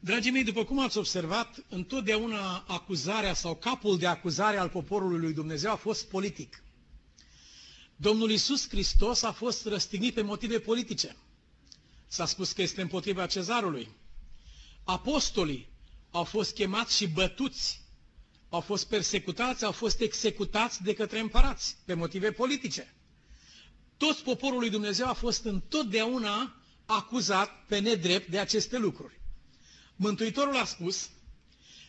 Dragii mei, după cum ați observat, întotdeauna acuzarea sau capul de acuzare al poporului lui Dumnezeu a fost politic. Domnul Iisus Hristos a fost răstignit pe motive politice. S-a spus că este împotriva cezarului. Apostolii au fost chemați și bătuți, au fost persecutați, au fost executați de către împărați pe motive politice. Tot poporul lui Dumnezeu a fost întotdeauna acuzat pe nedrept de aceste lucruri. Mântuitorul a spus,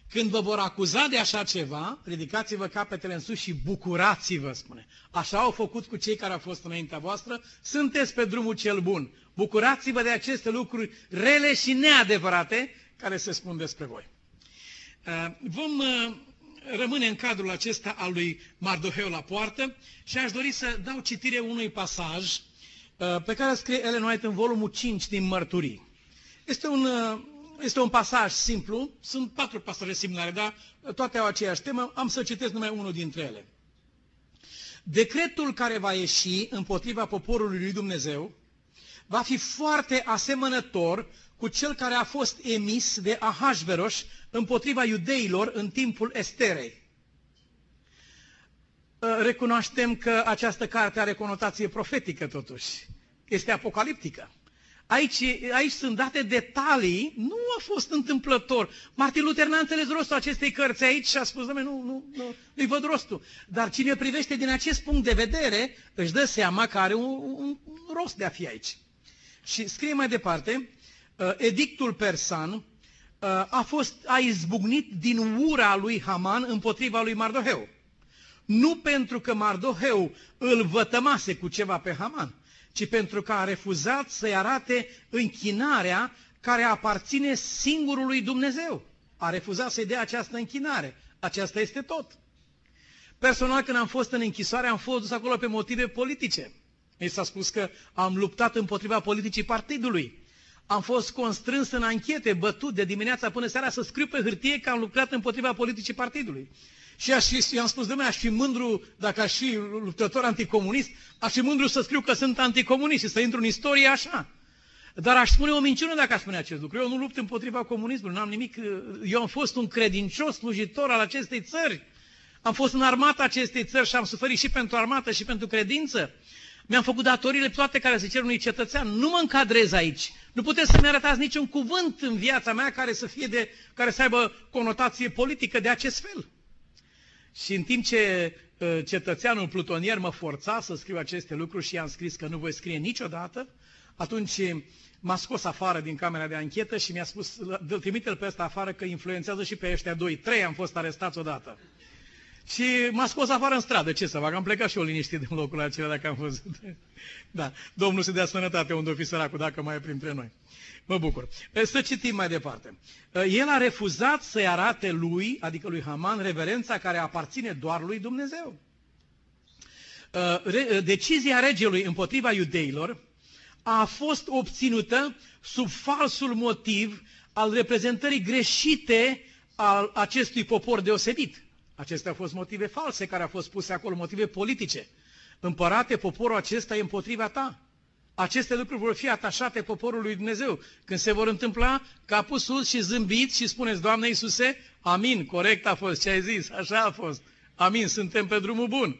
când vă vor acuza de așa ceva, ridicați-vă capetele în sus și bucurați-vă, spune. Așa au făcut cu cei care au fost înaintea voastră, sunteți pe drumul cel bun. Bucurați-vă de aceste lucruri rele și neadevărate care se spun despre voi. Vom rămâne în cadrul acesta al lui Mardoheu la poartă și aș dori să dau citire unui pasaj pe care scrie Ellen White în volumul 5 din Mărturii. Este un pasaj simplu, sunt 4 pasaje similare, dar toate au aceeași temă, am să citesc numai unul dintre ele. Decretul care va ieși împotriva poporului lui Dumnezeu va fi foarte asemănător cu cel care a fost emis de Ahașveroș împotriva iudeilor în timpul Esterei. Recunoaștem că această carte are conotație profetică totuși, este apocaliptică. Aici sunt date detalii, nu a fost întâmplător. Martin Luther n-a înțeles rostul acestei cărți aici și a spus, nu, nu-i văd rostul. Dar cine privește din acest punct de vedere, își dă seama că are un rost de a fi aici. Și scrie mai departe, edictul persan a izbucnit din ura lui Haman împotriva lui Mardoheu. Nu pentru că Mardoheu îl vătămase cu ceva pe Haman, ci pentru că a refuzat să-i arate închinarea care aparține singurului Dumnezeu. A refuzat să-i dea această închinare. Aceasta este tot. Personal, când am fost în închisoare, am fost dus acolo pe motive politice. Mi s-a spus că am luptat împotriva politicii partidului. Am fost constrâns în anchete, bătut de dimineața până seara să scriu pe hârtie că am lucrat împotriva politicii partidului. Și eu am spus, domnule, aș fi mândru, dacă aș fi luptător anticomunist, aș fi mândru să scriu că sunt anticomunist și să intru în istorie așa. Dar aș spune o minciună dacă aș spune acest lucru. Eu nu lupt împotriva comunismului, n-am nimic. Eu am fost un credincios slujitor al acestei țări. Am fost în armata acestei țări și am suferit și pentru armată și pentru credință. Mi-am făcut datoriile toate care se cer unui cetățean. Nu mă încadrez aici. Nu puteți să-mi arătați niciun cuvânt în viața mea care să aibă conotație politică de acest fel. Și în timp ce cetățeanul plutonier mă forța să scriu aceste lucruri și i-am scris că nu voi scrie niciodată, atunci m-a scos afară din camera de anchetă și mi-a spus, trimite-l pe ăsta afară că influențează și pe ăștia 2-3, am fost arestați odată. Și m-a scos afară în stradă, ce să fac, am plecat și eu liniștit din locul acela dacă am văzut. Da, Domnul să dea sănătate unde o fi săracul, dacă mai e printre noi. Mă bucur. Să citim mai departe. El a refuzat să-i arate lui, adică lui Haman, reverența care aparține doar lui Dumnezeu. Decizia regelui împotriva iudeilor a fost obținută sub falsul motiv al reprezentării greșite al acestui popor deosebit. Acestea au fost motive false care au fost puse acolo, motive politice. Împărate, poporul acesta e împotriva ta. Aceste lucruri vor fi atașate poporului lui Dumnezeu. Când se vor întâmpla, capul sus și zâmbiți și spuneți, Doamne Iisuse, amin, corect a fost ce ai zis, așa a fost, amin, suntem pe drumul bun.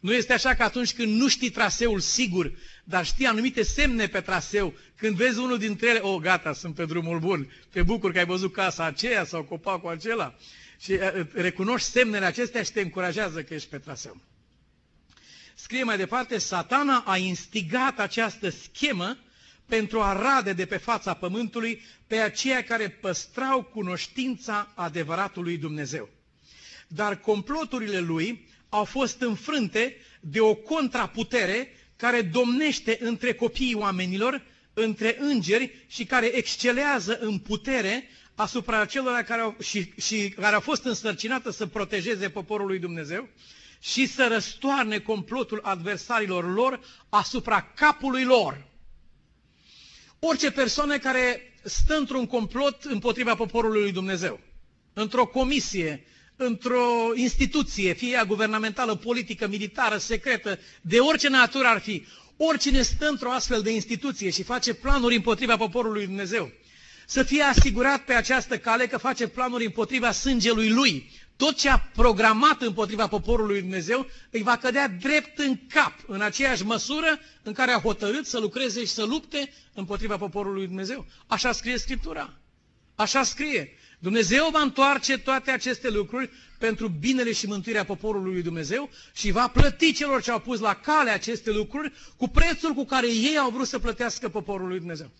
Nu este așa că atunci când nu știi traseul sigur, dar știi anumite semne pe traseu, când vezi unul dintre ele, oh, gata, sunt pe drumul bun, te bucuri că ai văzut casa aceea sau copacul acela. Și recunoști semnele acestea și te încurajează că ești pe traseu. Scrie mai departe, Satana a instigat această schemă pentru a rade de pe fața pământului pe aceia care păstrau cunoștința adevăratului Dumnezeu. Dar comploturile lui au fost înfrânte de o contraputere care domnește între copiii oamenilor, între îngeri și care excelează în putere asupra celor care au fost însărcinate să protejeze poporul lui Dumnezeu și să răstoarne complotul adversarilor lor asupra capului lor. Orice persoană care stă într-un complot împotriva poporului lui Dumnezeu, într-o comisie, într-o instituție, fie ea guvernamentală, politică, militară, secretă, de orice natură ar fi, oricine stă într-o astfel de instituție și face planuri împotriva poporului lui Dumnezeu, să fie asigurat pe această cale că face planuri împotriva sângelui lui. Tot ce a programat împotriva poporului lui Dumnezeu îi va cădea drept în cap, în aceeași măsură în care a hotărât să lucreze și să lupte împotriva poporului lui Dumnezeu. Așa scrie Scriptura. Așa scrie. Dumnezeu va întoarce toate aceste lucruri pentru binele și mântuirea poporului lui Dumnezeu și va plăti celor ce au pus la cale aceste lucruri cu prețul cu care ei au vrut să plătească poporul lui Dumnezeu.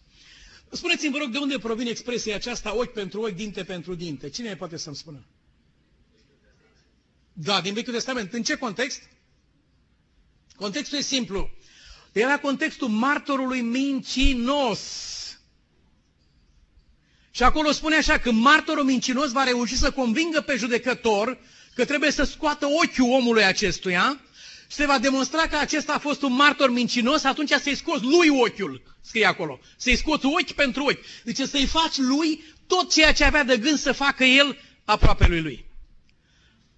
Spuneți-mi, vă rog, de unde provine expresia aceasta ochi pentru ochi, dinte pentru dinte? Cine poate să-mi spună? Da, din Vechiul Testament. În ce context? Contextul e simplu. Era contextul martorului mincinos. Și acolo spune așa că martorul mincinos va reuși să convingă pe judecător că trebuie să scoată ochiul omului acestuia și se va demonstra că acesta a fost un martor mincinos, atunci să-i scoți lui ochiul, scrie acolo. Să-i scoți ochi pentru ochi. Deci să-i faci lui tot ceea ce avea de gând să facă el aproape lui.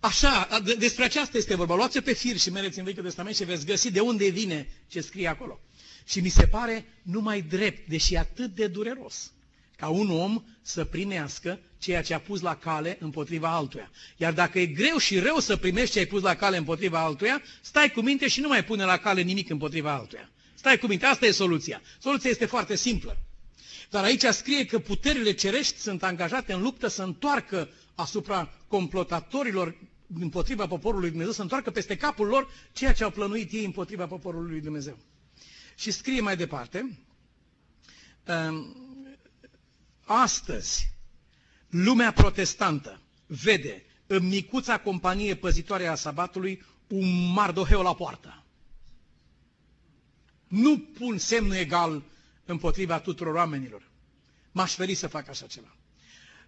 Așa, despre aceasta este vorba. Luați-o pe fir și mereți în Vechiul Testament și veți găsi de unde vine ce scrie acolo. Și mi se pare numai drept, deși atât de dureros, ca un om să primească ceea ce a pus la cale împotriva altuia. Iar dacă e greu și rău să primești ce ai pus la cale împotriva altuia, stai cu minte și nu mai pune la cale nimic împotriva altuia. Stai cu minte, asta e soluția. Soluția este foarte simplă. Dar aici scrie că puterile cerești sunt angajate în luptă să întoarcă asupra complotatorilor împotriva poporului lui Dumnezeu, să întoarcă peste capul lor ceea ce au plănuit ei împotriva poporului lui Dumnezeu. Și scrie mai departe, astăzi, lumea protestantă vede în micuța companie păzitoare a sabatului un Mardoheu la poartă. Nu pun semnul egal împotriva tuturor oamenilor. M-aș feri să fac așa ceva.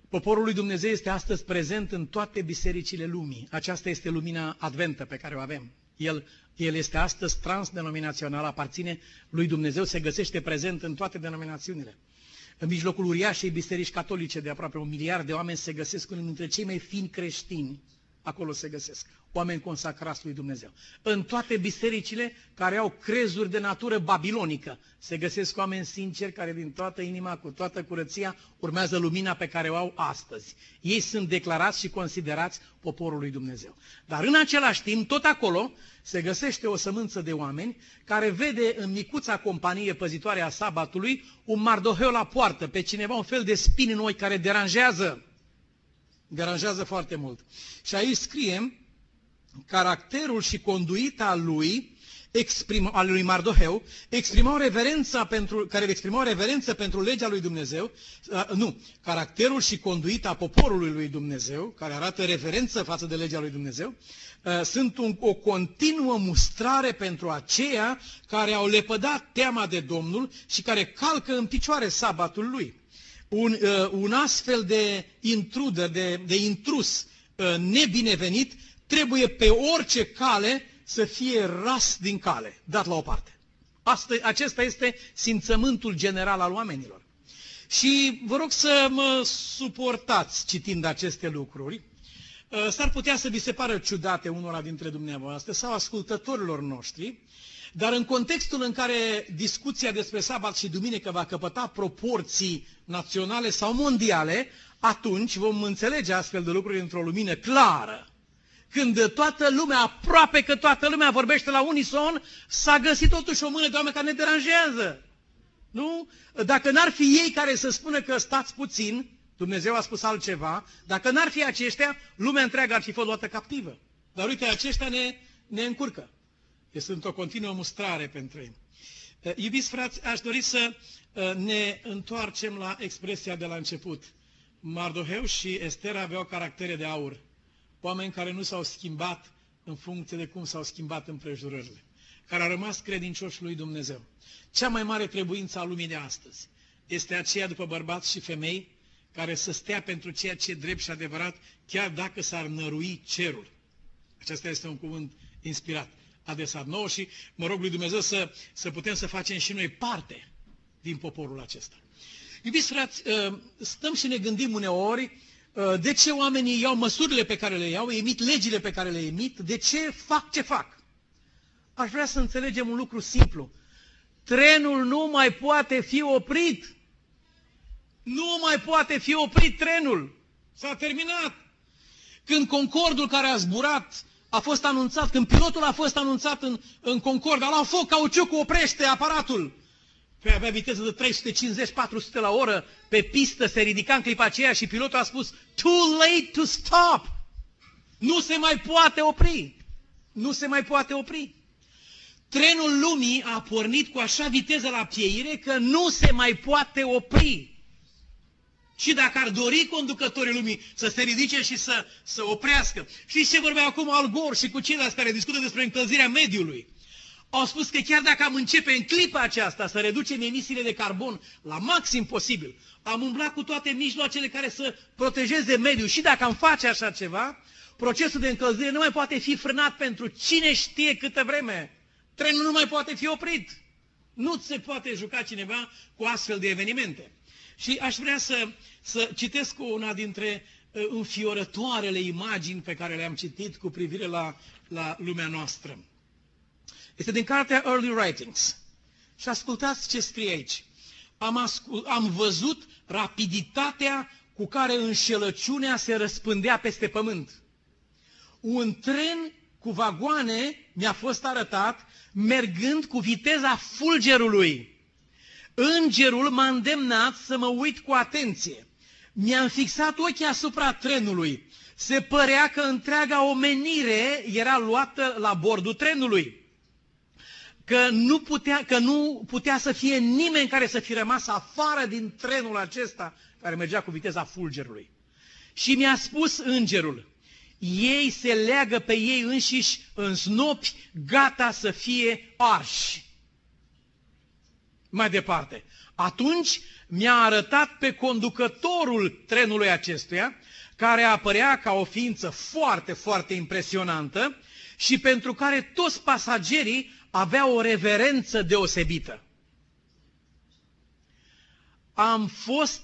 Poporul lui Dumnezeu este astăzi prezent în toate bisericile lumii. Aceasta este lumina adventă pe care o avem. El este astăzi transdenominațional, aparține lui Dumnezeu, se găsește prezent în toate denominațiunile. În mijlocul uriașei biserici catolice de aproape 1 miliard de oameni se găsesc unul dintre cei mai fini creștini. Acolo se găsesc oameni consacrați lui Dumnezeu. În toate bisericile care au crezuri de natură babilonică se găsesc oameni sinceri care din toată inima, cu toată curăția, urmează lumina pe care o au astăzi. Ei sunt declarați și considerați poporul lui Dumnezeu. Dar în același timp, tot acolo, se găsește o sămânță de oameni care vede în micuța companie păzitoare a sabatului un Mardoheu la poartă, pe cineva, un fel de spin în ochi care deranjează. Deranjează foarte mult. Și aici scrie, caracterul și conduita lui, al lui Mardoheu, exprimau reverență pentru legea lui Dumnezeu, caracterul și conduita poporului lui Dumnezeu, care arată reverență față de legea lui Dumnezeu, sunt o continuă mustrare pentru aceia care au lepădat teama de Domnul și care calcă în picioare sabatul lui. Un astfel de intruder, de intrus nebinevenit, trebuie pe orice cale să fie ras din cale, dat la o parte. Acesta este simțământul general al oamenilor. Și vă rog să mă suportați citind aceste lucruri. S-ar putea să vi se pară ciudate unora dintre dumneavoastră sau ascultătorilor noștri, dar în contextul în care discuția despre sabat și duminică va căpăta proporții naționale sau mondiale, atunci vom înțelege astfel de lucruri într-o lumină clară. Când toată lumea, aproape că toată lumea vorbește la unison, s-a găsit totuși o mână de oameni care ne deranjează. Nu? Dacă n-ar fi ei care să spună că stați puțin, Dumnezeu a spus altceva, dacă n-ar fi aceștia, lumea întreagă ar fi fost luată captivă. Dar uite, aceștia ne încurcă. Este o continuă mustrare pentru ei. Iubiți frați, aș dori să ne întoarcem la expresia de la început. Mardoheu și Estera aveau caractere de aur. Oameni care nu s-au schimbat în funcție de cum s-au schimbat împrejurările. Care au rămas credincioși lui Dumnezeu. Cea mai mare trebuință a lumii de astăzi este aceea după bărbați și femei care să stea pentru ceea ce e drept și adevărat, chiar dacă s-ar nărui cerul. Acesta este un cuvânt inspirat adesea nouă și mă rog lui Dumnezeu să putem să facem și noi parte din poporul acesta. Iubiți frați, stăm și ne gândim uneori de ce oamenii iau măsurile pe care le iau, emit legile pe care le emit, de ce fac ce fac. Aș vrea să înțelegem un lucru simplu. Trenul nu mai poate fi oprit. Nu mai poate fi oprit trenul. S-a terminat. Când Concordul care a zburat a fost anunțat, când pilotul a fost anunțat în Concord, a luat foc, cauciucul oprește aparatul. Pe avea viteză de 350-400 la oră, pe pistă se ridica în clipa aceea și pilotul a spus "Too late to stop!" Nu se mai poate opri. Nu se mai poate opri. Trenul lumii a pornit cu așa viteză la pieire că nu se mai poate opri. Și dacă ar dori conducătorii lumii să se ridice și să oprească. Știți ce vorbea acum Al Gore și cu ceilalți care discută despre încălzirea mediului? Au spus că chiar dacă am începe în clipa aceasta să reducem emisiile de carbon la maxim posibil, am umblat cu toate mijloacele care să protejeze mediul. Și dacă am face așa ceva, procesul de încălzire nu mai poate fi frânat pentru cine știe câtă vreme. Trenul nu mai poate fi oprit. Nu se poate juca cineva cu astfel de evenimente. Și aș vrea să citesc una dintre înfiorătoarele imagini pe care le-am citit cu privire la lumea noastră. Este din cartea Early Writings. Și ascultați ce scrie aici. Am văzut rapiditatea cu care înșelăciunea se răspândea peste pământ. Un tren cu vagoane mi-a fost arătat, mergând cu viteza fulgerului. Îngerul m-a îndemnat să mă uit cu atenție. Mi-am fixat ochii asupra trenului. Se părea că întreaga omenire era luată la bordul trenului. Că nu putea să fie nimeni care să fi rămas afară din trenul acesta care mergea cu viteza fulgerului. Și mi-a spus îngerul, ei se leagă pe ei înșiși în snopi, gata să fie arși. Mai departe, atunci mi-a arătat pe conducătorul trenului acestuia, care apărea ca o ființă foarte, foarte impresionantă și pentru care toți pasagerii aveau o reverență deosebită. Am fost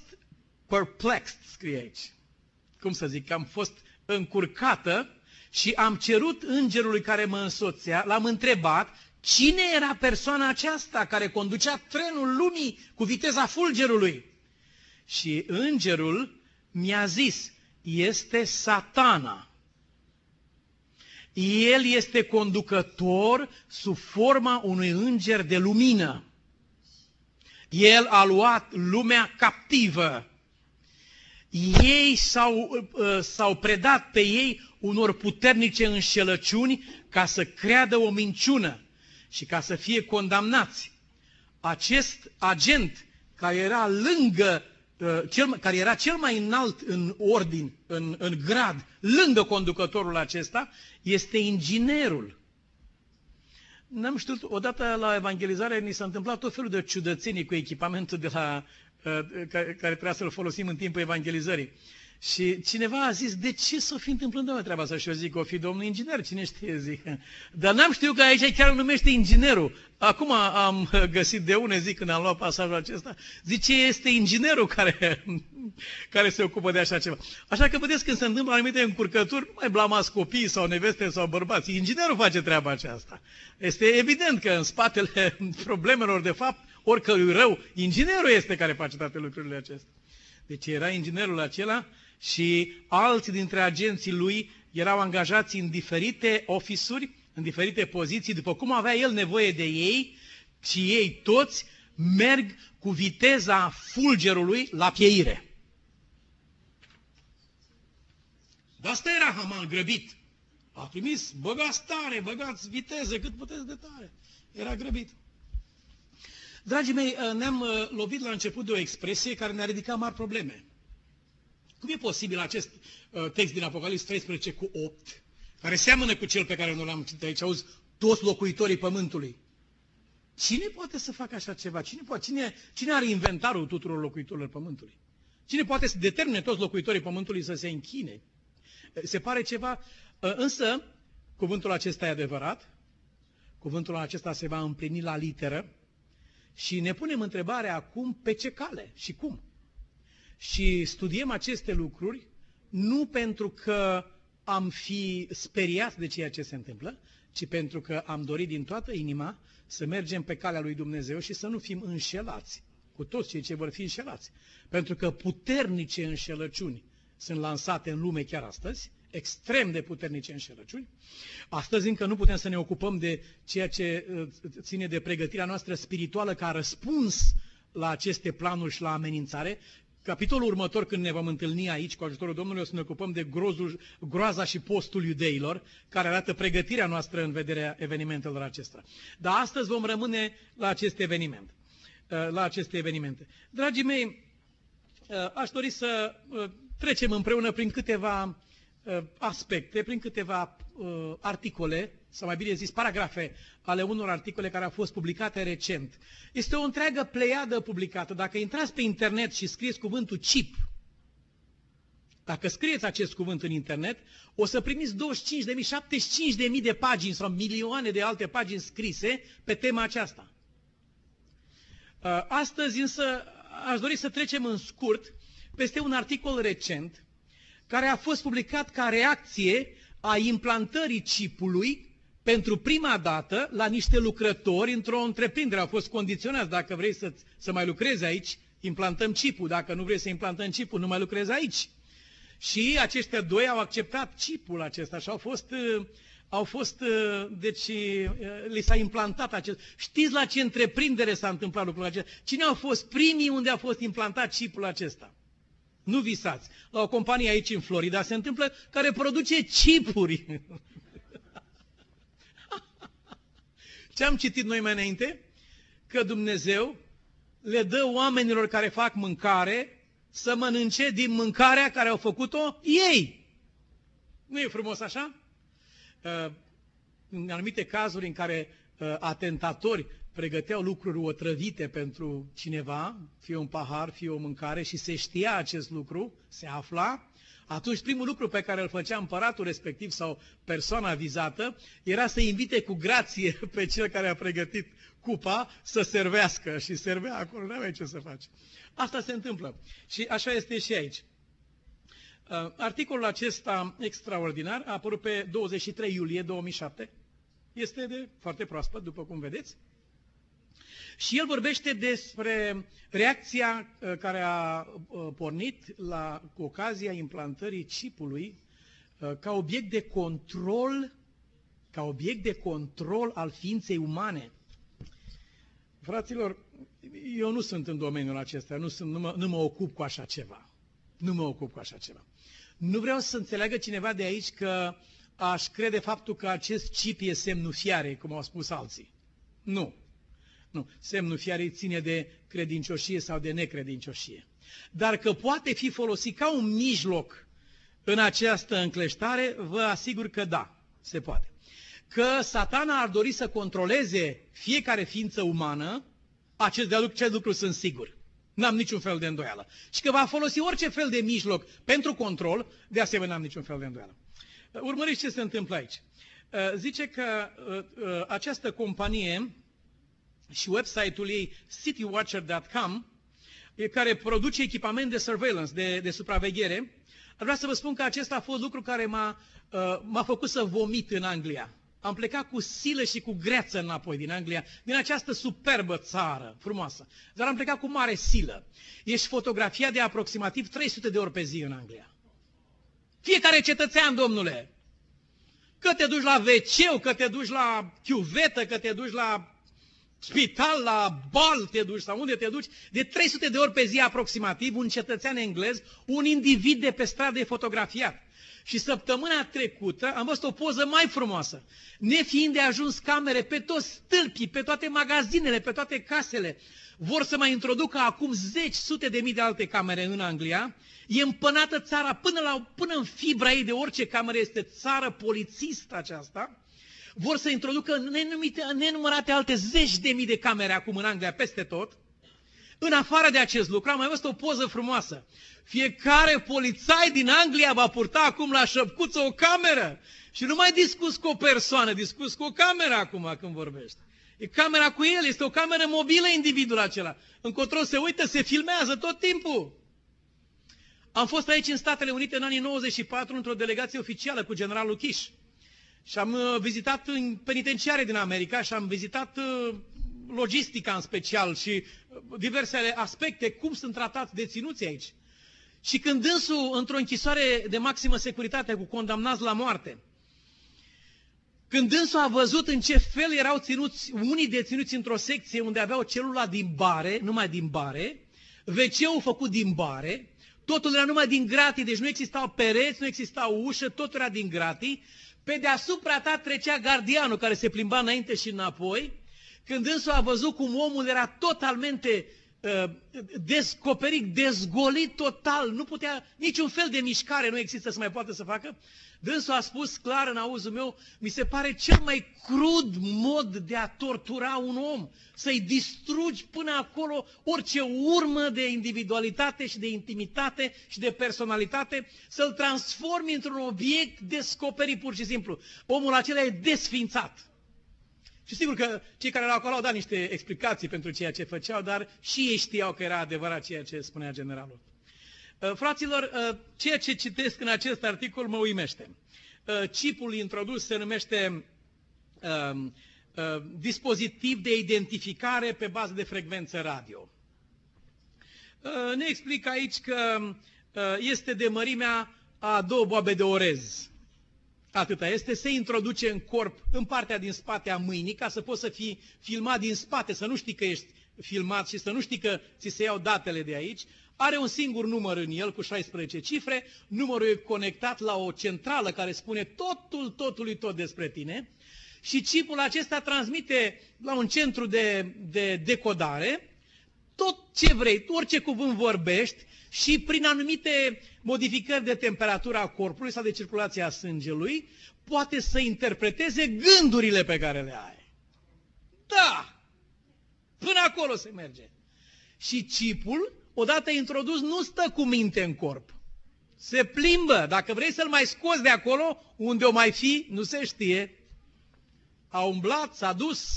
perplexed, scrie aici. Cum să zic, am fost încurcată și am cerut îngerului care mă însoțea, l-am întrebat, cine era persoana aceasta care conducea trenul lumii cu viteza fulgerului? Și îngerul mi-a zis, este Satana. El este conducător sub forma unui înger de lumină. El a luat lumea captivă. Ei s-au predat pe ei unor puternice înșelăciuni ca să creadă o minciună și ca să fie condamnați. Acest agent care era cel mai înalt în ordin, în grad, lângă conducătorul acesta, este inginerul. N-am știut, odată la evangelizare ni s-a întâmplat tot felul de ciudățenii cu echipamentul de la, care trebuia să-l folosim în timpul evangelizării. Și cineva a zis, de ce s-o fi întâmplat treaba asta? Și eu zic, o fi domnul inginer, cine știe, zic. Dar n-am știut că aici chiar îl numește inginerul. Acum am găsit de une zi când am luat pasajul acesta. Zice, este inginerul care se ocupă de așa ceva. Așa că vedeți, când se întâmplă anumite încurcături, nu mai blamați copiii sau neveste sau bărbați. Inginerul face treaba aceasta. Este evident că în spatele problemelor, de fapt, oricărui rău, inginerul este care face toate lucrurile acestea. Deci era inginerul acela și alții dintre agenții lui erau angajați în diferite ofițuri, în diferite poziții, după cum avea el nevoie de ei, și ei toți merg cu viteza fulgerului la pieire. Dar asta era Haman grăbit. A trimis, băgați tare, băgați viteză, cât puteți de tare. Era grăbit. Dragii mei, ne-am lovit la început de o expresie care ne-a ridicat mari probleme. Cum e posibil acest text din Apocalips 13 cu 8, care seamănă cu cel pe care nu l-am citit aici, auzi, toți locuitorii pământului? Cine poate să facă așa ceva? Cine are inventarul tuturor locuitorilor pământului? Cine poate să determine toți locuitorii pământului să se închine? Se pare ceva, însă cuvântul acesta e adevărat, cuvântul acesta se va împlini la literă și ne punem întrebarea acum pe ce cale și cum. Și studiem aceste lucruri nu pentru că am fi speriați de ceea ce se întâmplă, ci pentru că am dorit din toată inima să mergem pe calea lui Dumnezeu și să nu fim înșelați cu toți cei ce vor fi înșelați. Pentru că puternice înșelăciuni sunt lansate în lume chiar astăzi, extrem de puternice înșelăciuni. Astăzi încă nu putem să ne ocupăm de ceea ce ține de pregătirea noastră spirituală ca răspuns la aceste planuri și la amenințare. Capitolul următor, când ne vom întâlni aici cu ajutorul Domnului, o să ne ocupăm de groaza și postul iudeilor, care arată pregătirea noastră în vederea evenimentelor acestora. Dar astăzi vom rămâne la aceste evenimente. Dragii mei, aș dori să trecem împreună prin câteva aspecte, prin câteva articole, sau mai bine zis paragrafe ale unor articole care au fost publicate recent. Este o întreagă pleiadă publicată. Dacă intrați pe internet și scrieți cuvântul chip, dacă scrieți acest cuvânt în internet, o să primiți 25.000, 75.000 de pagini sau milioane de alte pagini scrise pe tema aceasta. Astăzi însă aș dori să trecem în scurt peste un articol recent care a fost publicat ca reacție a implantării chipului pentru prima dată la niște lucrători într-o întreprindere. Au fost condiționați: dacă vrei să mai lucrezi aici, implantăm chipul; dacă nu vrei să implantăm chipul, nu mai lucrezi aici. Și aceștia doi au acceptat chipul acesta și deci li s-a implantat acest. Știți la ce întreprindere s-a întâmplat lucrul acesta? Cine au fost primii unde a fost implantat chipul acesta? Nu visați. La o companie aici în Florida se întâmplă, care produce chipuri. Ce am citit noi mai înainte? Că Dumnezeu le dă oamenilor care fac mâncare să mănânce din mâncarea care au făcut-o ei. Nu e frumos așa? În anumite cazuri în care atentatori pregăteau lucruri otrăvite pentru cineva, fie un pahar, fie o mâncare, și se știa acest lucru, se afla, atunci primul lucru pe care îl făcea împăratul respectiv sau persoana vizată era să invite cu grație pe cel care a pregătit cupa să servească, și servea acolo, nu aveai ce să faci. Asta se întâmplă și așa este și aici. Articolul acesta extraordinar a apărut pe 23 iulie 2007, este de foarte proaspăt, după cum vedeți. Și el vorbește despre reacția care a pornit cu ocazia implantării chipului ca obiect de control, al ființei umane. Fraților, eu nu sunt în domeniul acesta, nu mă ocup cu așa ceva. Nu vreau să înțeleagă cineva de aici că aș crede faptul că acest chip e semnul fiarei, cum au spus alții. Nu. Nu, semnul fiarei ține de credincioșie sau de necredincioșie. Dar că poate fi folosit ca un mijloc în această încleștare, vă asigur că da, se poate. Că Satana ar dori să controleze fiecare ființă umană, acest lucru sunt sigur. N-am niciun fel de îndoială. Și că va folosi orice fel de mijloc pentru control, de asemenea n-am niciun fel de îndoială. Urmăriți ce se întâmplă aici. Zice că această companie și website-ul ei, citywatcher.com, care produce echipament de surveillance, de supraveghere, ar vrea să vă spun că acesta a fost lucru care m-a făcut să vomit în Anglia. Am plecat cu silă și cu greață înapoi din Anglia, din această superbă țară frumoasă. Dar am plecat cu mare silă. Ești fotografiat de aproximativ 300 de ori pe zi în Anglia. Fiecare cetățean, domnule! Că te duci la WC, că te duci la chiuvetă, că te duci la spital, la bal te duci sau unde te duci, de 300 de ori pe zi aproximativ, un cetățean englez, un individ de pe stradă e fotografiat. Și săptămâna trecută am văzut o poză mai frumoasă, nefiind de ajuns camere pe toți stâlpii, pe toate magazinele, pe toate casele. Vor să mai introducă acum zeci, sute de mii de alte camere în Anglia. E împănată țara până în fibra ei de orice cameră, este țară polițistă aceasta. Vor să introducă nenumărate alte zeci de mii de camere acum în Anglia, peste tot. În afară de acest lucru, am mai văzut o poză frumoasă. Fiecare polițai din Anglia va purta acum la șăpcuță o cameră. Și nu mai discuți cu o persoană, discuți cu o cameră acum când vorbești. E camera cu el, este o cameră mobilă individul acela. Încotro se uită, se filmează tot timpul. Am fost aici în Statele Unite în anii 94 într-o delegație oficială cu generalul Kish. Și am vizitat penitenciare din America și am vizitat logistica în special și diversele aspecte, cum sunt tratați deținuții aici. Și când dânsul, într-o închisoare de maximă securitate cu condamnați la moarte, când dânsul a văzut în ce fel erau ținuți unii deținuți într-o secție unde aveau celula din bare, numai din bare, WC-ul făcut din bare, totul era numai din gratii, deci nu existau pereți, nu existau ușă, totul era din gratii, pe deasupra ta trecea gardianul care se plimba înainte și înapoi, când dânsul a văzut cum omul era totalmente descoperit, dezgolit total, nu putea, niciun fel de mișcare nu există să mai poată să facă, dânsul a spus clar în auzul meu, mi se pare cel mai crud mod de a tortura un om, să-i distrugi până acolo orice urmă de individualitate și de intimitate și de personalitate, să-l transformi într-un obiect descoperit pur și simplu. Omul acela e desființat. Și sigur că cei care erau acolo au dat niște explicații pentru ceea ce făceau, dar și ei știau că era adevărat ceea ce spunea generalul. Fraților, ceea ce citesc în acest articol mă uimește. Chipul introdus se numește dispozitiv de identificare pe bază de frecvență radio. Ne explică aici că este de mărimea a 2 boabe de orez. Atâta este, se introduce în corp, în partea din spate a mâinii, ca să poți să fii filmat din spate, să nu știi că ești filmat și să nu știi că ți se iau datele de aici. Are un singur număr în el cu 16 cifre, numărul e conectat la o centrală care spune totul, totului, tot despre tine și chipul acesta transmite la un centru de decodare tot ce vrei, orice cuvânt vorbești și prin anumite modificări de temperatura corpului sau de circulația sângelui poate să interpreteze gândurile pe care le ai. Da! Până acolo se merge. Și chipul, odată introdus, nu stă cu minte în corp. Se plimbă. Dacă vrei să-l mai scoți de acolo, unde o mai fi, nu se știe. A umblat, s-a dus,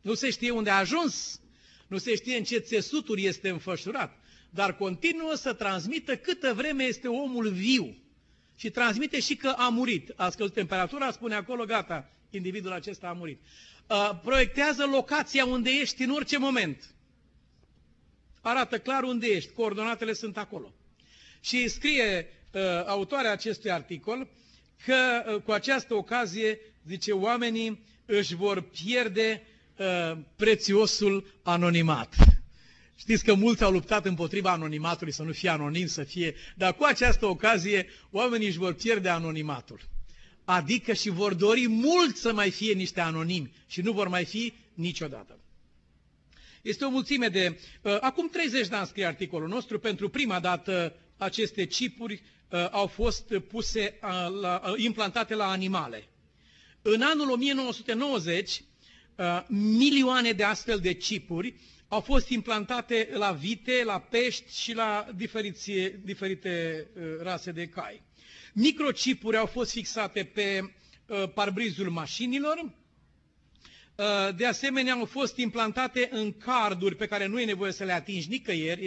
nu se știe unde a ajuns, nu se știe în ce țesuturi este înfășurat, dar continuă să transmită câtă vreme este omul viu și transmite și că a murit. A scăzut temperatura, spune acolo, gata, individul acesta a murit. Proiectează locația unde ești în orice moment. Arată clar unde ești, coordonatele sunt acolo. Și scrie autoarea acestui articol că cu această ocazie, zice, oamenii își vor pierde prețiosul anonimat. Știți că mulți au luptat împotriva anonimatului, să nu fie anonim, să fie... Dar cu această ocazie, oamenii își vor pierde anonimatul. Adică și vor dori mult să mai fie niște anonimi și nu vor mai fi niciodată. Este o mulțime de... Acum 30 de ani scrie articolul nostru, pentru prima dată aceste chipuri au fost puse, implantate la animale. În anul 1990, milioane de astfel de chipuri au fost implantate la vite, la pești și la diferite rase de cai. Microchipuri au fost fixate pe parbrizul mașinilor. De asemenea, au fost implantate în carduri pe care nu e nevoie să le atingi nicăieri,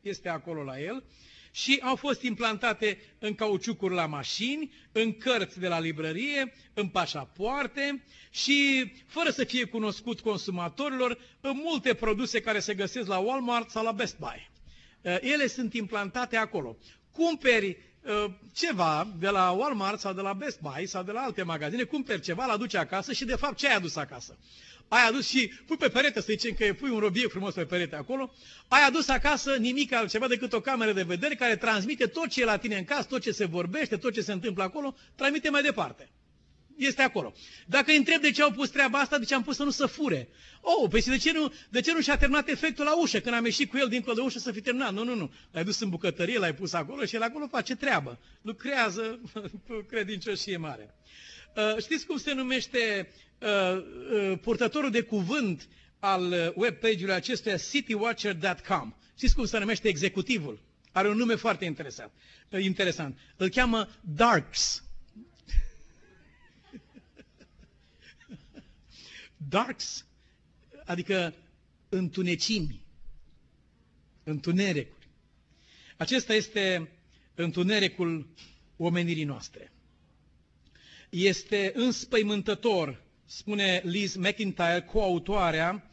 este acolo la el, și au fost implantate în cauciucuri la mașini, în cărți de la librărie, în pașapoarte și, fără să fie cunoscut consumatorilor, în multe produse care se găsesc la Walmart sau la Best Buy. Ele sunt implantate acolo. Cumperi ceva de la Walmart sau de la Best Buy sau de la alte magazine, cumperi ceva, l-aduci acasă și de fapt ce ai adus acasă? Ai adus și pui pe perete, să zicem că e pui un robiec frumos pe perete acolo, ai adus acasă nimic altceva decât o cameră de vedere care transmite tot ce e la tine în casă, tot ce se vorbește, tot ce se întâmplă acolo, transmite mai departe. Este acolo. Dacă îi întreb de ce au pus treaba asta, de ce am pus să nu se fure? Oh, păi și de ce nu și-a terminat efectul la ușă? Când am ieșit cu el dincolo de ușă să fi terminat. Nu. L-ai dus în bucătărie, l-ai pus acolo și el acolo face treabă. Lucrează cu credincioșie mare. Știți cum se numește purtătorul de cuvânt al webpage-ului acestuia? citywatcher.com. Știți cum se numește executivul? Are un nume foarte interesant. Îl cheamă Darks. Darks, adică întunecimi, întunericuri. Acesta este întunericul omenirii noastre. Este înspăimântător, spune Liz McIntyre, coautoarea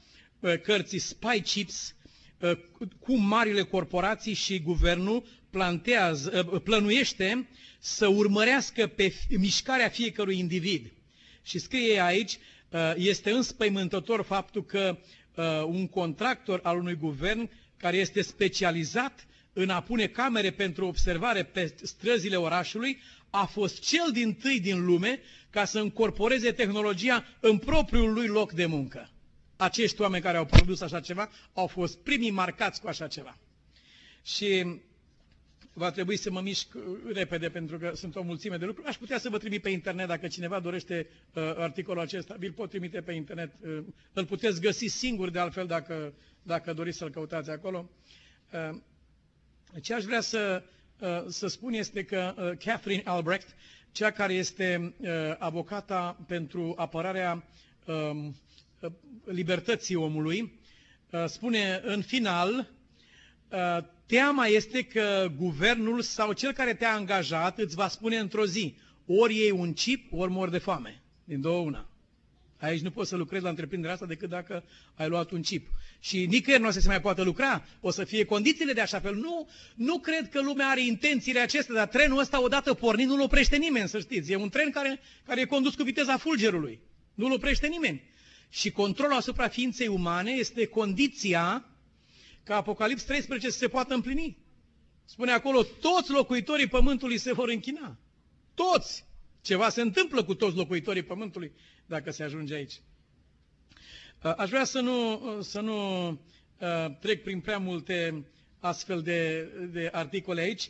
cărții Spy Chips, cum marile corporații și guvernul plănuiește să urmărească pe mișcarea fiecărui individ. Și scrie aici, este înspăimântător faptul că un contractor al unui guvern care este specializat în a pune camere pentru observare pe străzile orașului, a fost cel dintâi din lume ca să încorporeze tehnologia în propriul lui loc de muncă. Acești oameni care au produs așa ceva au fost primii marcați cu așa ceva. Și va trebui să mă mișc repede pentru că sunt o mulțime de lucruri. Aș putea să vă trimit pe internet, dacă cineva dorește articolul acesta, vi-l pot trimite pe internet. Îl puteți găsi singur de altfel dacă doriți să-l căutați acolo. Ce aș vrea să spun este că Catherine Albrecht, cea care este avocata pentru apărarea libertății omului, spune în final, teama este că guvernul sau cel care te-a angajat îți va spune într-o zi, ori iei un chip, ori mor de foame. Din două una. Aici nu poți să lucrezi la întreprinderea asta decât dacă ai luat un chip. Și nicăieri nu o să se mai poată lucra, o să fie condițiile de așa fel. Nu cred că lumea are intențiile acestea, dar trenul ăsta odată pornit nu-l oprește nimeni, să știți. E un tren care e condus cu viteza fulgerului. Nu-l oprește nimeni. Și controlul asupra ființei umane este condiția ca Apocalips 13 să se poată împlini. Spune acolo, toți locuitorii Pământului se vor închina. Toți! Ceva se întâmplă cu toți locuitorii Pământului dacă se ajunge aici. Aș vrea să nu trec prin prea multe astfel de articole aici.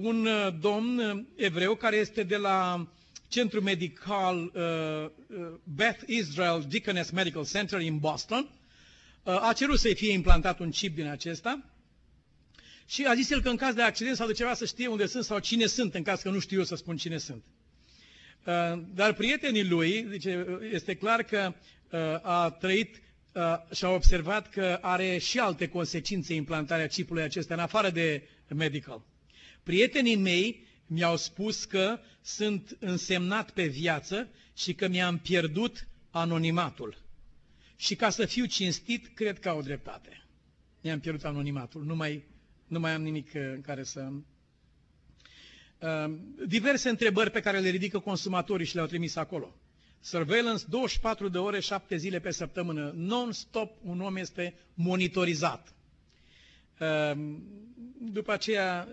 Un domn evreu care este de la Centrul Medical Beth Israel Deaconess Medical Center în Boston, a cerut să-i fie implantat un chip din acesta și a zis el că în caz de accident sau de ceva să știe unde sunt sau cine sunt, în caz că nu știu eu să spun cine sunt. Dar prietenii lui, zice, este clar că a trăit și a observat că are și alte consecințe implantarea chipului acesta, în afară de medical. Prietenii mei mi-au spus că sunt însemnat pe viață și că mi-am pierdut anonimatul. Și ca să fiu cinstit, cred că au dreptate. Mi-am pierdut anonimatul, nu mai am nimic în care să... Diverse întrebări pe care le ridică consumatorii și le-au trimis acolo. Surveillance 24 de ore, 7 zile pe săptămână. Non-stop un om este monitorizat. După aceea,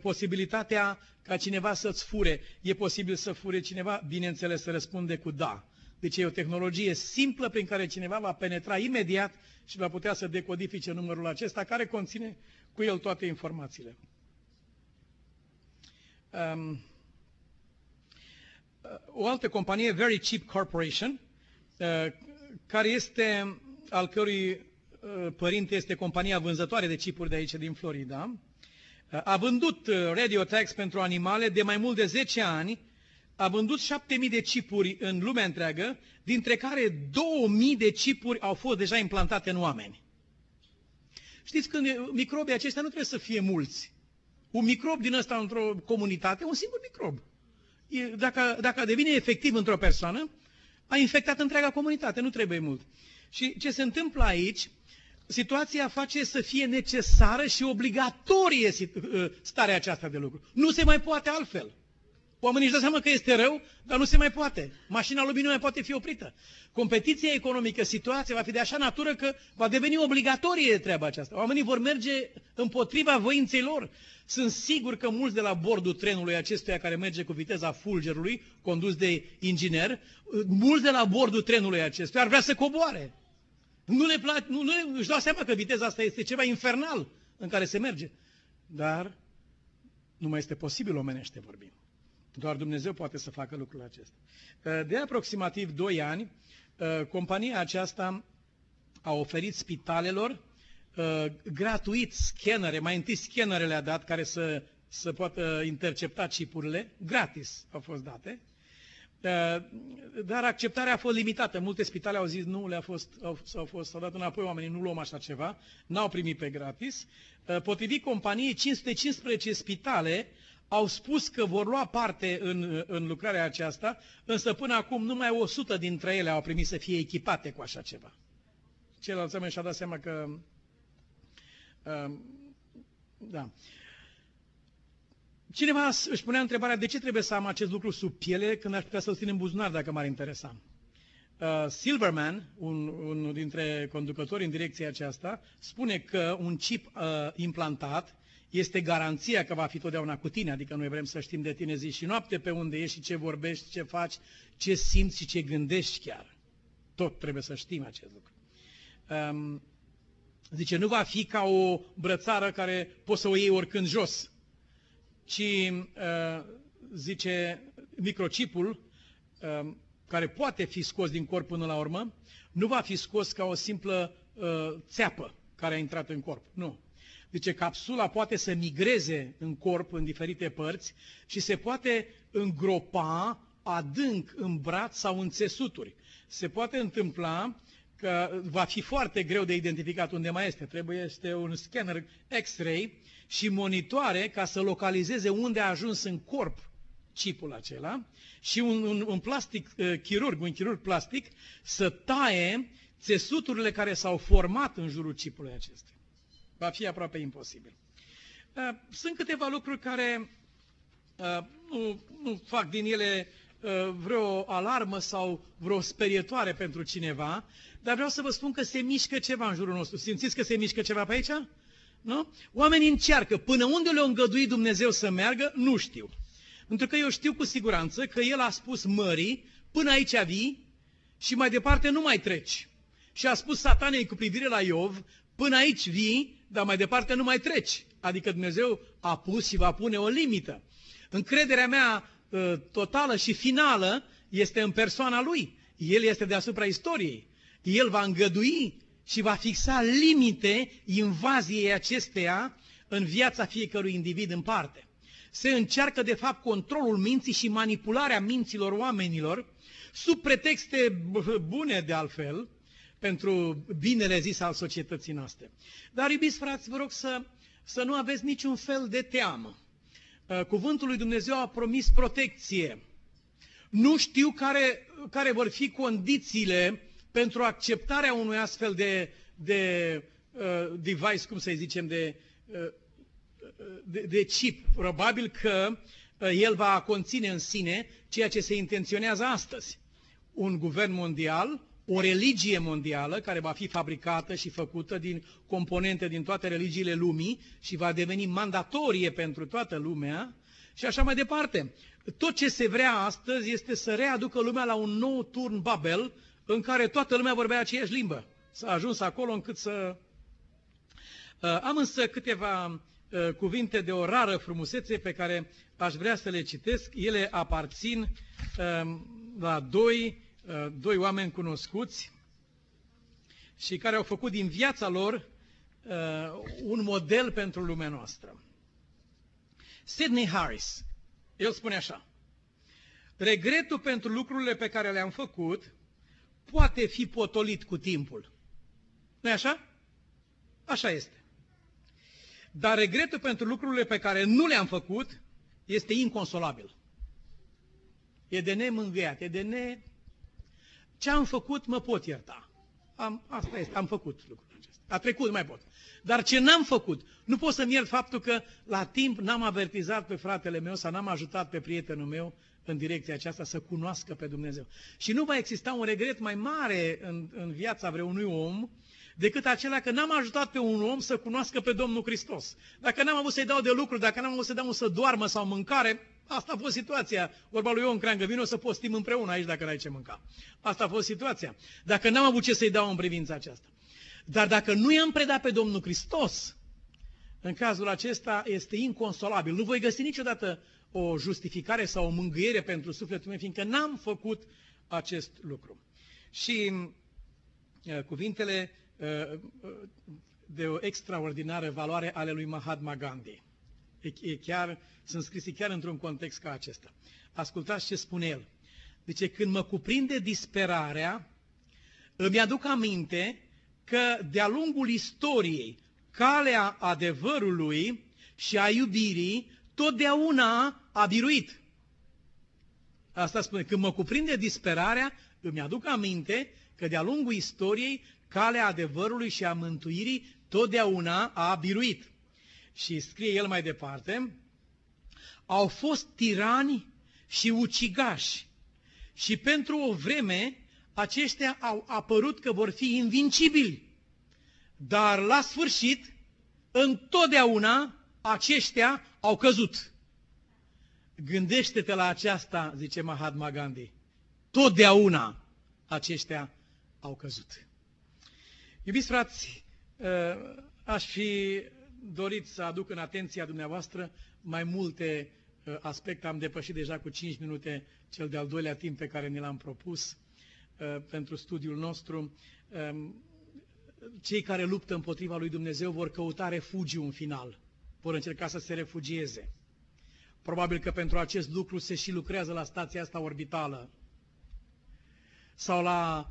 posibilitatea ca cineva să-ți fure. E posibil să fure cineva? Bineînțeles, să răspunde cu da. Deci e o tehnologie simplă prin care cineva va penetra imediat și va putea să decodifice numărul acesta, care conține cu el toate informațiile. O altă companie, Very Cheap Corporation, care este, al cărui părinte este compania vânzătoare de chipuri de aici, din Florida, a vândut RadioTax pentru animale de mai mult de 10 ani, a vândut 7.000 de chipuri în lumea întreagă, dintre care 2.000 de chipuri au fost deja implantate în oameni. Știți, când microbii aceștia nu trebuie să fie mulți. Un microb din ăsta într-o comunitate, un singur microb. Dacă devine efectiv într-o persoană, a infectat întreaga comunitate, nu trebuie mult. Și ce se întâmplă aici, situația face să fie necesară și obligatorie starea aceasta de lucru. Nu se mai poate altfel. Oamenii își dă seama că este rău, dar nu se mai poate. Mașina lumii nu mai poate fi oprită. Competiția economică, situația va fi de așa natură că va deveni obligatorie treaba aceasta. Oamenii vor merge împotriva voinței lor. Sunt sigur că mulți de la bordul trenului acestuia care merge cu viteza fulgerului, condus de inginer, mulți de la bordul trenului acestuia ar vrea să coboare. Nu își dau seama că viteza asta este ceva infernal în care se merge. Dar nu mai este posibil, omenește vorbim. Doar Dumnezeu poate să facă lucrul acesta. De aproximativ 2 ani, compania aceasta a oferit spitalelor gratuit scanere, mai întâi scanere le-a dat care să poată intercepta chipurile, gratis au fost date, dar acceptarea a fost limitată. Multe spitale au zis nu, s-au dat înapoi oamenii, nu luăm așa ceva, n-au primit pe gratis. Potrivit companiei, 515 spitale au spus că vor lua parte în lucrarea aceasta, însă până acum numai 100 dintre ele au primit să fie echipate cu așa ceva. ceilalți oameni și-au dat seama că... da. Cineva își punea întrebarea de ce trebuie să am acest lucru sub piele când aș putea să-l țin în buzunar dacă m-ar interesa. Silverman, unul dintre conducători în direcția aceasta, spune că un chip implantat este garanția că va fi totdeauna cu tine, adică noi vrem să știm de tine zi și noapte, pe unde ești, ce vorbești, ce faci, ce simți și ce gândești chiar. Tot trebuie să știm acest lucru. Zice, nu va fi ca o brățară care poți să o iei oricând jos, ci, zice, microchipul, care poate fi scos din corp până la urmă, nu va fi scos ca o simplă țeapă care a intrat în corp. Nu. Zice, capsula poate să migreze în corp, în diferite părți, și se poate îngropa adânc în braț sau în țesuturi. Se poate întâmpla că va fi foarte greu de identificat unde mai este. Trebuie un scanner X-ray și monitoare ca să localizeze unde a ajuns în corp chipul acela și un chirurg plastic să taie țesuturile care s-au format în jurul chipului acesta. Va fi aproape imposibil. Sunt câteva lucruri care nu fac din ele vreo alarmă sau vreo sperietoare pentru cineva, dar vreau să vă spun că se mișcă ceva în jurul nostru. Simțiți că se mișcă ceva pe aici? Nu? Oamenii încearcă. Până unde le-a îngăduit Dumnezeu să meargă, nu știu. Pentru că eu știu cu siguranță că El a spus mării, până aici vii și mai departe nu mai treci. Și a spus Satanei cu privire la Iov, până aici vii, dar mai departe nu mai treci. Adică Dumnezeu a pus și va pune o limită. Încrederea mea totală și finală este în persoana Lui. El este deasupra istoriei. El va îngădui și va fixa limite invaziei acesteia în viața fiecărui individ în parte. Se încearcă, de fapt, controlul minții și manipularea minților oamenilor, sub pretexte bune, de altfel, pentru binele zis al societății noastre. Dar, iubiți frați, vă rog să nu aveți niciun fel de teamă. Cuvântul lui Dumnezeu a promis protecție. Nu știu care vor fi condițiile pentru acceptarea unui astfel de device, cum să-i zicem, de chip. Probabil că el va conține în sine ceea ce se intenționează astăzi. Un guvern mondial, o religie mondială care va fi fabricată și făcută din componente din toate religiile lumii și va deveni mandatorie pentru toată lumea și așa mai departe. Tot ce se vrea astăzi este să readucă lumea la un nou turn Babel în care toată lumea vorbea aceeași limbă. S-a ajuns acolo încât să... Am însă câteva cuvinte de o rară frumusețe pe care aș vrea să le citesc. Ele aparțin la doi oameni cunoscuți și care au făcut din viața lor un model pentru lumea noastră. Sidney Harris, el spune așa: regretul pentru lucrurile pe care le-am făcut poate fi potolit cu timpul. Nu-i așa? Așa este. Dar regretul pentru lucrurile pe care nu le-am făcut este inconsolabil. E de nemângâiat, e de ne... Ce am făcut mă pot ierta. Asta este, am făcut lucrul acesta. A trecut, nu mai pot. Dar ce n-am făcut, nu pot să-mi iert faptul că la timp n-am avertizat pe fratele meu sau n-am ajutat pe prietenul meu în direcția aceasta să cunoască pe Dumnezeu. Și nu va exista un regret mai mare în viața vreunui om decât acela că n-am ajutat pe un om să cunoască pe Domnul Hristos. Dacă n-am avut să-i dau de lucru, dacă n-am avut să-i dau să doarmă sau mâncare, asta a fost situația. Vorba lui Ion Creangă, vino să postim împreună aici dacă n-ai ce mânca. Asta a fost situația. Dacă n-am avut ce să-i dau în privința aceasta. Dar dacă nu i-am predat pe Domnul Hristos, în cazul acesta este inconsolabil. Nu voi găsi niciodată o justificare sau o mângâiere pentru sufletul meu, fiindcă n-am făcut acest lucru. Și cuvintele de o extraordinară valoare ale lui Mahatma Gandhi. Sunt scrise chiar într-un context ca acesta. Ascultați ce spune el. Zice, când mă cuprinde disperarea, îmi aduc aminte că de-a lungul istoriei, calea adevărului și a iubirii, totdeauna a biruit. Asta spune, când mă cuprinde disperarea, îmi aduc aminte că de-a lungul istoriei, calea adevărului și a mântuirii, totdeauna a biruit. Și scrie el mai departe, au fost tirani și ucigași și pentru o vreme aceștia au apărut că vor fi invincibili, dar la sfârșit, întotdeauna aceștia au căzut. Gândește-te la aceasta, zice Mahatma Gandhi, totdeauna aceștia au căzut. Iubiți frați, aș fi dorit să aduc în atenția dumneavoastră mai multe aspecte. Am depășit deja cu 5 minute cel de-al doilea timp pe care ne l-am propus pentru studiul nostru. Cei care luptă împotriva lui Dumnezeu vor căuta refugiu în final, vor încerca să se refugieze. Probabil că pentru acest lucru se și lucrează la stația asta orbitală sau la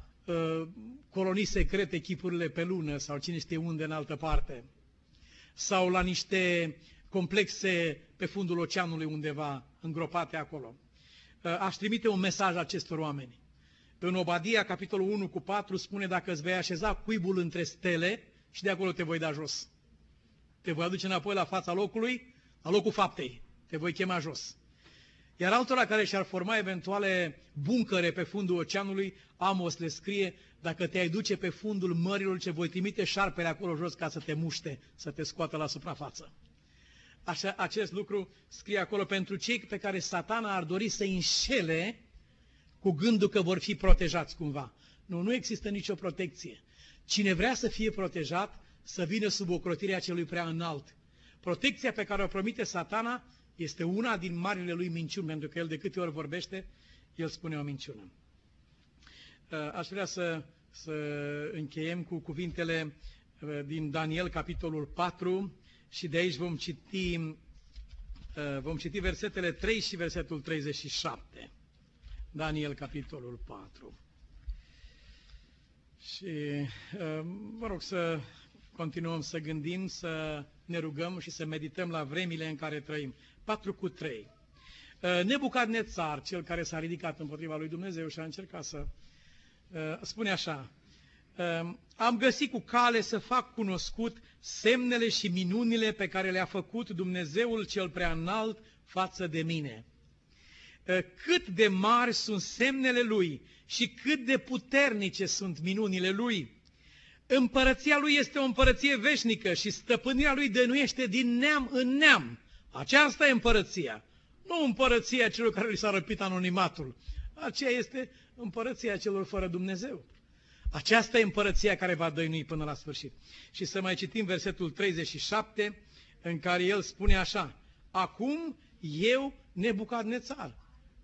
colonii secrete, chipurile pe lună sau cine știe unde în altă parte, sau la niște complexe pe fundul oceanului undeva, îngropate acolo. Aș trimite un mesaj acestor oameni. În Obadia, capitolul 1:4, spune, dacă îți vei așeza cuibul între stele și de acolo te voi da jos. Te voi aduce înapoi la fața locului, la locul faptei. Te voi chema jos. Iar altora care și-ar forma eventuale buncăre pe fundul oceanului, Amos le scrie, dacă te-ai duce pe fundul mărilor, ce voi trimite șarpele acolo jos ca să te muște, să te scoată la suprafață. Așa, acest lucru scrie acolo pentru cei pe care Satana ar dori să înșele cu gândul că vor fi protejați cumva. Nu, nu există nicio protecție. Cine vrea să fie protejat, să vină sub ocrotirea celui prea înalt. Protecția pe care o promite Satana este una din marile lui minciuni, pentru că el de câte ori vorbește, el spune o minciună. Aș vrea să încheiem cu cuvintele din Daniel, capitolul 4, și de aici vom citi versetele 3 și versetul 37. Daniel, capitolul 4. Și vă rog să continuăm să gândim, să ne rugăm și să medităm la vremile în care trăim. 4:3. Nebucadnețar, cel care s-a ridicat împotriva lui Dumnezeu și a încercat să spune așa, am găsit cu cale să fac cunoscut semnele și minunile pe care le-a făcut Dumnezeul cel prea înalt față de mine. Cât de mari sunt semnele Lui și cât de puternice sunt minunile Lui. Împărăția Lui este o împărăție veșnică și stăpânirea Lui dănuiește din neam în neam. Aceasta e împărăția, nu împărăția celor care li s-a răpit anonimatul. Aceea este împărăția celor fără Dumnezeu. Aceasta e împărăția care va dăinui până la sfârșit. Și să mai citim versetul 37, în care el spune așa, acum eu, Nebucadnețar,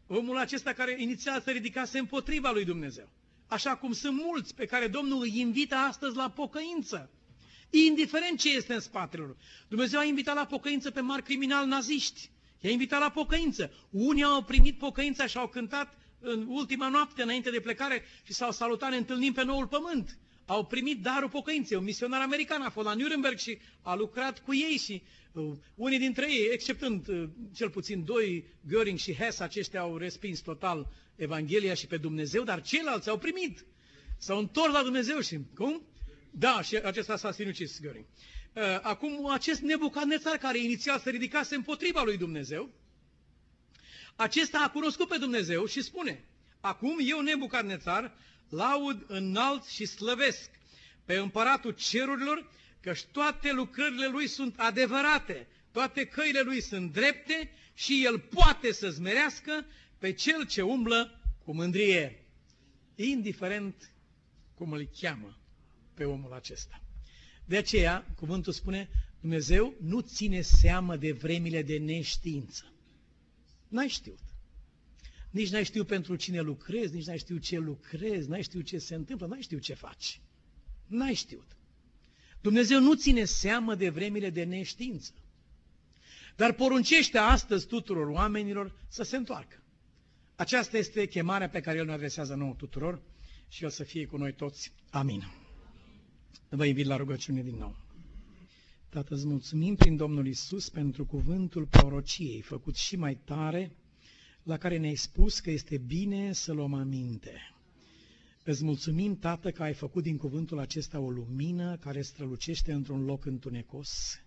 omul acesta care inițial se ridicase împotriva lui Dumnezeu, așa cum sunt mulți pe care Domnul îi invită astăzi la pocăință, indiferent ce este în spatele lor. Dumnezeu a invitat la pocăință pe mari criminali naziști, i-a invitat la pocăință. Unii au primit pocăința și au cântat în ultima noapte înainte de plecare și s-au salutat, ne întâlnim pe noul pământ. Au primit darul pocăinței. Un misionar american a fost la Nuremberg și a lucrat cu ei și unii dintre ei, exceptând cel puțin doi, Göring și Hess, aceștia au respins total Evanghelia și pe Dumnezeu, dar ceilalți au primit. S-au întors la Dumnezeu și cum? Da, și acesta s-a sinucis, Göring. Acum, acest Nebucadnețar care inițial se ridicase împotriva lui Dumnezeu, acesta a cunoscut pe Dumnezeu și spune, acum eu, Nebucadnețar, laud, înalt și slăvesc pe împăratul cerurilor, căci toate lucrările lui sunt adevărate, toate căile lui sunt drepte și el poate să zmerească pe cel ce umblă cu mândrie, indiferent cum îl cheamă pe omul acesta. De aceea, cuvântul spune, Dumnezeu nu ține seamă de vremile de neștiință. N-ai știut. Nici n-ai știut pentru cine lucrezi, nici n-ai știut ce lucrezi, n-ai știut ce se întâmplă, n-ai știut ce faci. N-ai știut. Dumnezeu nu ține seamă de vremile de neștiință. Dar poruncește astăzi tuturor oamenilor să se întoarcă. Aceasta este chemarea pe care El ne adresează nouă tuturor și El să fie cu noi toți. Amin. Vă invit la rugăciune din nou. Tată, îți mulțumim prin Domnul Isus pentru cuvântul prorociei, făcut și mai tare, la care ne-ai spus că este bine să luăm aminte. Îți mulțumim, Tată, că ai făcut din cuvântul acesta o lumină care strălucește într-un loc întunecos.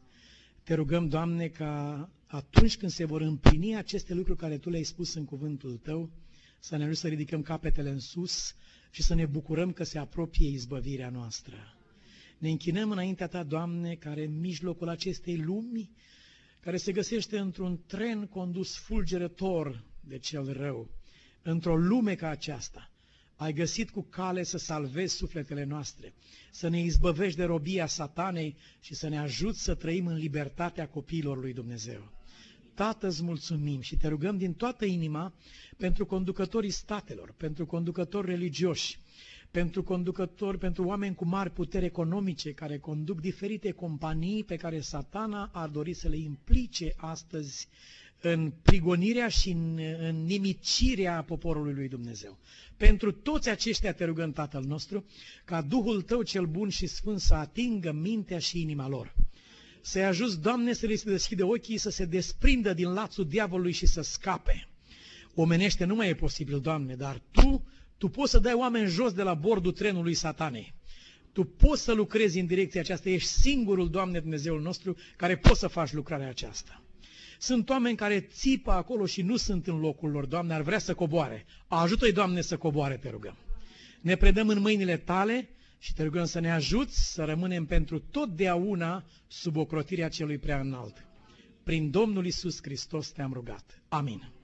Te rugăm, Doamne, ca atunci când se vor împlini aceste lucruri care Tu le-ai spus în cuvântul Tău, să ne ajut să ridicăm capetele în sus și să ne bucurăm că se apropie izbăvirea noastră. Ne închinăm înaintea Ta, Doamne, care în mijlocul acestei lumi, care se găsește într-un tren condus fulgerător de cel rău, într-o lume ca aceasta, ai găsit cu cale să salvezi sufletele noastre, să ne izbăvești de robia Satanei și să ne ajuți să trăim în libertatea copiilor lui Dumnezeu. Tată, îți mulțumim și te rugăm din toată inima pentru conducătorii statelor, pentru conducători religioși, pentru conducători, pentru oameni cu mari puteri economice care conduc diferite companii pe care Satana ar dori să le implice astăzi în prigonirea și în nimicirea poporului lui Dumnezeu. Pentru toți aceștia te rugăm, Tatăl nostru, ca Duhul Tău cel bun și sfânt să atingă mintea și inima lor. Să-i ajuți, Doamne, să le se deschidă ochii, să se desprindă din lațul diavolului și să scape. Omenește nu mai e posibil, Doamne, dar Tu poți să dai oameni jos de la bordul trenului Satanei. Tu poți să lucrezi în direcția aceasta, ești singurul, Doamne, Dumnezeul nostru, care poți să faci lucrarea aceasta. Sunt oameni care țipă acolo și nu sunt în locul lor, Doamne, ar vrea să coboare. Ajută-i, Doamne, să coboare, te rugăm. Ne predăm în mâinile Tale și te rugăm să ne ajuți să rămânem pentru totdeauna sub ocrotirea Celui Prea Înalt. Prin Domnul Iisus Hristos te-am rugat. Amin.